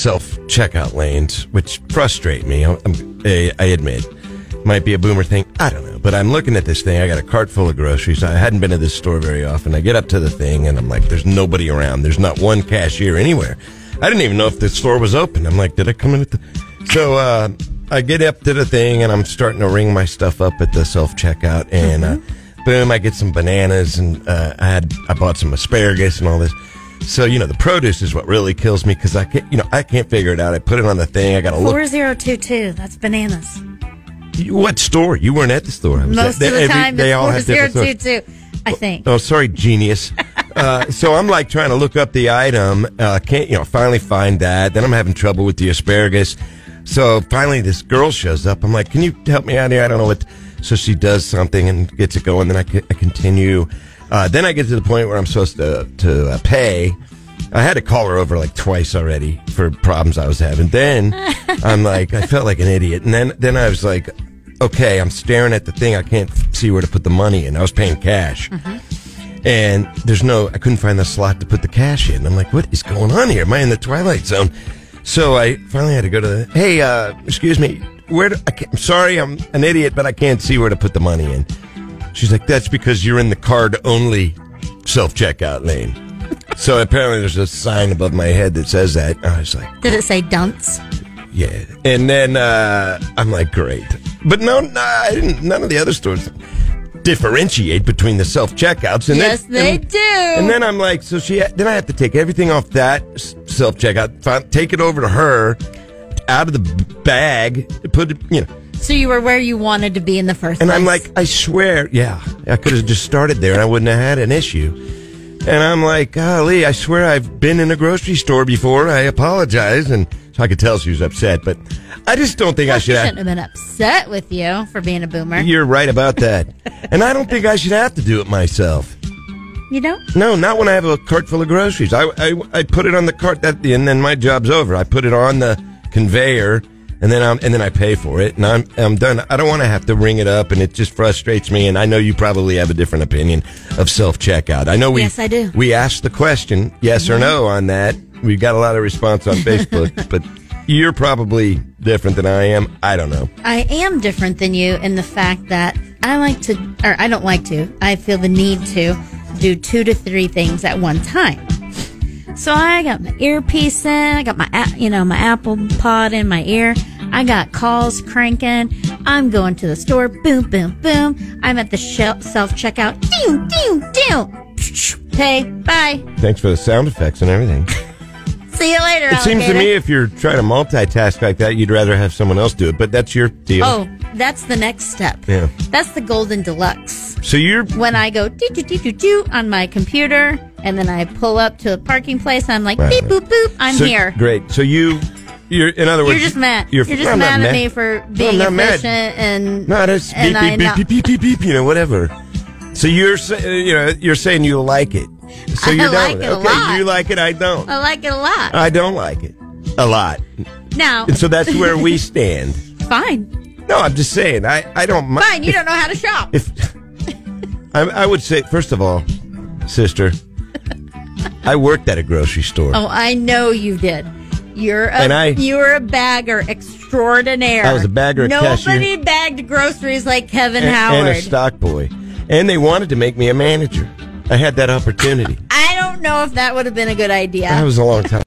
self-checkout lanes, which frustrate me, I admit. Might be a boomer thing, I don't know. But I'm looking at this thing. I got a cart full of groceries. I hadn't been to this store very often. I get up to the thing, and I'm like, there's nobody around. There's not one cashier anywhere. I didn't even know if the store was open. I'm like, did I come in at the... So I get up to the thing, and I'm starting to ring my stuff up at the self-checkout. And boom, I get some bananas, and I bought some asparagus and all this. So, you know, the produce is what really kills me because I can't figure it out. I put it on the thing. I got to look. 4022. That's bananas. What store? You weren't at the store. I was most at, of the time, they all have different stores. I think. Oh, sorry, genius. So I'm like trying to look up the item. Can't finally find that. Then I'm having trouble with the asparagus. So finally, this girl shows up. I'm like, "Can you help me out here? I don't know what." So she does something and gets it going. Then I continue. Then I get to the point where I'm supposed to pay. I had to call her over like twice already for problems I was having. Then I'm like, I felt like an idiot. And then I was like, okay, I'm staring at the thing. I can't see where to put the money in. I was paying cash. And I couldn't find the slot to put the cash in. I'm like, what is going on here? Am I in the Twilight Zone? So I finally had to go to hey, excuse me, I'm sorry, I'm an idiot, but I can't see where to put the money in. She's like, that's because you're in the card-only self-checkout lane. So apparently there's a sign above my head that says that. I was like, cool. Did it say dunce? Yeah. And then I'm like, great. But no, I didn't. None of the other stores differentiate between the self-checkouts. And yes, they do. And then I'm like, so then I have to take everything off that self-checkout, take it over to her, out of the bag, put it, So you were where you wanted to be in the first place. And I'm like, I swear, yeah, I could have just started there and I wouldn't have had an issue. And I'm like, golly, I swear I've been in a grocery store before. I apologize. And so I could tell she was upset, but I just don't think I should have. She shouldn't have been upset with you for being a boomer. You're right about that. And I don't think I should have to do it myself. You don't? No, not when I have a cart full of groceries. I put it on the cart, and then my job's over. I put it on the conveyor, and then I pay for it, and I'm done. I don't want to have to ring it up, and it just frustrates me. And I know you probably have a different opinion of self-checkout. I know yes, I do. We asked the question, yes or no, on that. We got a lot of response on Facebook, but you're probably different than I am. I don't know. I am different than you in the fact that I feel the need to do 2 to 3 things at one time. So I got my earpiece in, I got my Apple Pod in my ear, I got calls cranking, I'm going to the store, boom, boom, boom, I'm at the self-checkout, ding, ding, ding, pay, bye. Thanks for the sound effects and everything. See you later, alligator. It seems to me if you're trying to multitask like that, you'd rather have someone else do it, but that's your deal. Oh, that's the next step. Yeah. That's the golden deluxe. So when I go do on my computer, and then I pull up to a parking place, and I'm like, right, beep, boop, boop, I'm here. Great. So you're in other words... You're just mad. You're just mad at me for being efficient mad. And... No, that's beep, beep, beep, beep, beep, beep, beep, whatever. So you're saying you like it. So you're like it a lot. You like it, I don't. I like it a lot. I don't like it a lot. Now... And so that's where we stand. Fine. No, I'm just saying, I don't mind. Fine, you don't know how to shop. I would say, first of all, sister... I worked at a grocery store. Oh, I know you did. You were a bagger extraordinaire. I was a bagger. Nobody bagged groceries like Kevin Howard. And a stock boy. And they wanted to make me a manager. I had that opportunity. I don't know if that would have been a good idea. That was a long time.